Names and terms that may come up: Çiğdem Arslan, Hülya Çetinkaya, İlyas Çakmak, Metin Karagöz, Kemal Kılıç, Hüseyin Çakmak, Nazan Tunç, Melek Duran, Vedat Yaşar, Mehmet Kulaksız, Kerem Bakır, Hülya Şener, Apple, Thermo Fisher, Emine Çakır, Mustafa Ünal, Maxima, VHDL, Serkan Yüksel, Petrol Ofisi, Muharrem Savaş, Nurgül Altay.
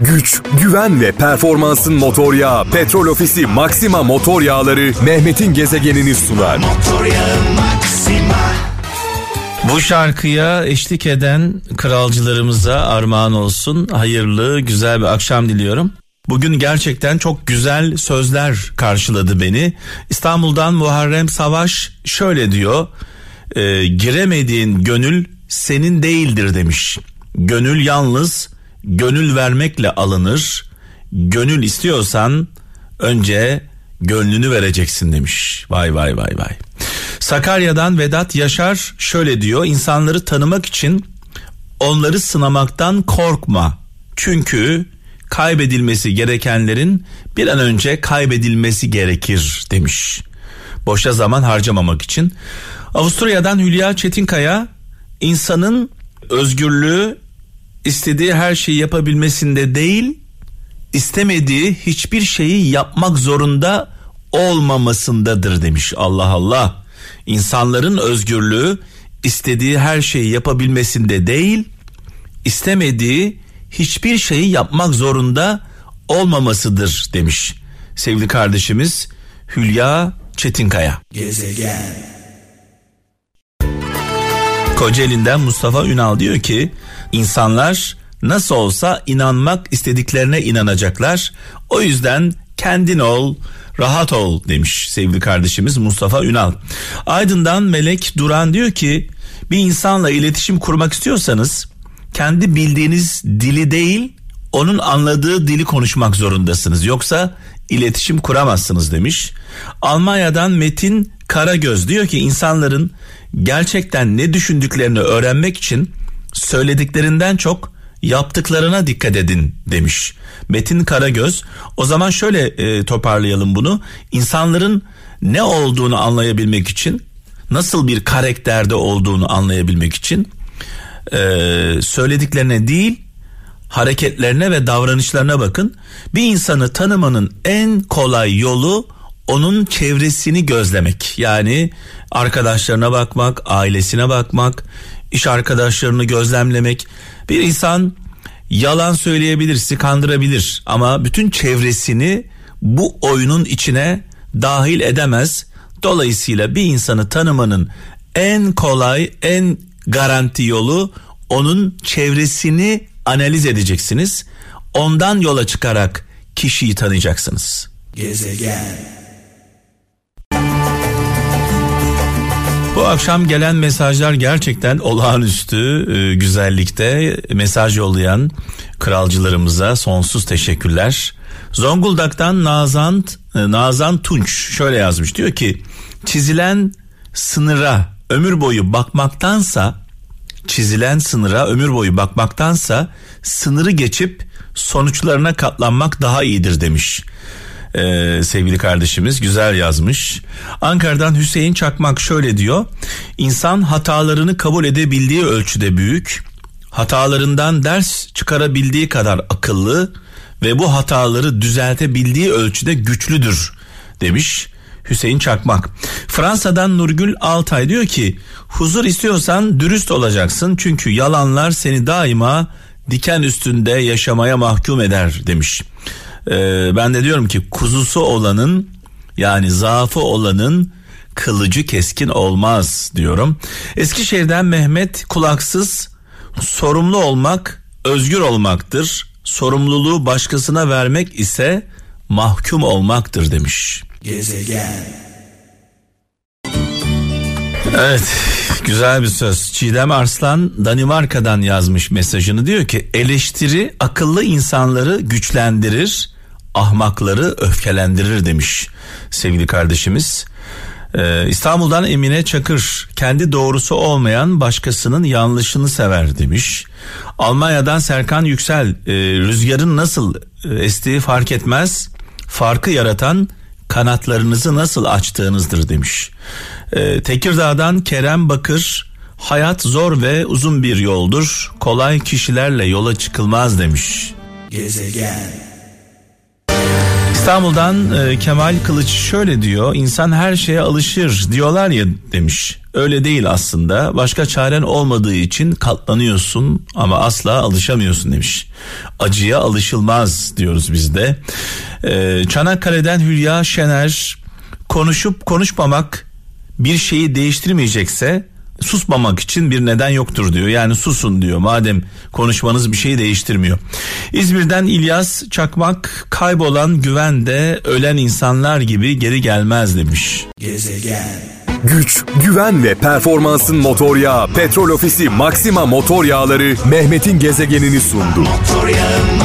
güç, güven ve performansın motor yağı Petrol Ofisi Maxima Motor Yağları Mehmet'in gezegenini sunar. Motor yağı Maxima. Bu şarkıya eşlik eden kralcılarımıza armağan olsun. Hayırlı, güzel bir akşam diliyorum. Bugün gerçekten çok güzel sözler karşıladı beni. İstanbul'dan Muharrem Savaş şöyle diyor. Giremediğin gönül senin değildir demiş. Gönül yalnız, gönül vermekle alınır. Gönül istiyorsan önce gönlünü vereceksin demiş. Vay vay vay vay. Sakarya'dan Vedat Yaşar şöyle diyor. İnsanları tanımak için onları sınamaktan korkma. Çünkü kaybedilmesi gerekenlerin bir an önce kaybedilmesi gerekir demiş. Boşa zaman harcamamak için. Avusturya'dan Hülya Çetinkaya, insanın özgürlüğü istediği her şeyi yapabilmesinde değil, istemediği hiçbir şeyi yapmak zorunda olmamasındadır demiş. Allah Allah. İnsanların özgürlüğü istediği her şeyi yapabilmesinde değil, istemediği hiçbir şeyi yapmak zorunda olmamasıdır demiş sevgili kardeşimiz Hülya Çetinkaya. Gezegen. Kocaeli'nden Mustafa Ünal diyor ki, insanlar nasıl olsa inanmak istediklerine inanacaklar. O yüzden kendin ol, rahat ol demiş sevgili kardeşimiz Mustafa Ünal. Aydın'dan Melek Duran diyor ki, bir insanla iletişim kurmak istiyorsanız kendi bildiğiniz dili değil, onun anladığı dili konuşmak zorundasınız. Yoksa iletişim kuramazsınız demiş. Almanya'dan Metin Karagöz diyor ki, insanların gerçekten ne düşündüklerini öğrenmek için söylediklerinden çok yaptıklarına dikkat edin demiş Metin Karagöz. O zaman şöyle toparlayalım bunu. İnsanların ne olduğunu anlayabilmek için, nasıl bir karakterde olduğunu anlayabilmek için söylediklerine değil, hareketlerine ve davranışlarına bakın. Bir insanı tanımanın en kolay yolu onun çevresini gözlemek. Yani arkadaşlarına bakmak, ailesine bakmak, iş arkadaşlarını gözlemlemek. Bir insan yalan söyleyebilir, sizi kandırabilir ama bütün çevresini bu oyunun içine dahil edemez. Dolayısıyla bir insanı tanımanın en kolay, en garanti yolu onun çevresini analiz edeceksiniz. Ondan yola çıkarak kişiyi tanıyacaksınız. Gezegen. Bu akşam gelen mesajlar gerçekten olağanüstü güzellikte. Mesaj yollayan kralcılarımıza sonsuz teşekkürler. Zonguldak'tan Nazan Tunç şöyle yazmış, diyor ki, çizilen sınıra ömür boyu bakmaktansa sınırı geçip sonuçlarına katlanmak daha iyidir demiş. Sevgili kardeşimiz güzel yazmış. Ankara'dan Hüseyin Çakmak şöyle diyor. İnsan hatalarını kabul edebildiği ölçüde büyük, hatalarından ders çıkarabildiği kadar akıllı ve bu hataları düzeltebildiği ölçüde güçlüdür demiş Hüseyin Çakmak. Fransa'dan Nurgül Altay diyor ki, huzur istiyorsan dürüst olacaksın, çünkü yalanlar seni daima diken üstünde yaşamaya mahkum eder demiş. Ben de diyorum ki, kuzusu olanın, yani zaafı olanın kılıcı keskin olmaz diyorum. Eskişehir'den Mehmet Kulaksız, sorumlu olmak özgür olmaktır, sorumluluğu başkasına vermek ise mahkum olmaktır demiş. Gezegen. Evet, güzel bir söz. Çiğdem Arslan Danimarka'dan yazmış mesajını, diyor ki, eleştiri akıllı insanları güçlendirir, ahmakları öfkelendirir demiş sevgili kardeşimiz. İstanbul'dan Emine Çakır, kendi doğrusu olmayan başkasının yanlışını sever demiş. Almanya'dan Serkan Yüksel, rüzgarın nasıl estiği fark etmez, farkı yaratan kanatlarınızı nasıl açtığınızdır demiş. Tekirdağ'dan Kerem Bakır, hayat zor ve uzun bir yoldur, kolay kişilerle yola çıkılmaz demiş. Gezegen. İstanbul'dan Kemal Kılıç şöyle diyor, insan her şeye alışır diyorlar ya demiş. Öyle değil aslında. Başka çaren olmadığı için katlanıyorsun ama asla alışamıyorsun demiş. Acıya alışılmaz diyoruz biz de. Çanakkale'den Hülya Şener, konuşup konuşmamak bir şeyi değiştirmeyecekse susmamak için bir neden yoktur diyor. Yani susun diyor madem konuşmanız bir şeyi değiştirmiyor. İzmir'den İlyas Çakmak, kaybolan güven de ölen insanlar gibi geri gelmez demiş. Gezegen. Güç, güven ve performansın motor yağı Petrol Ofisi Maxima motor yağları Mehmet'in gezegenini sundu. Motor yağı.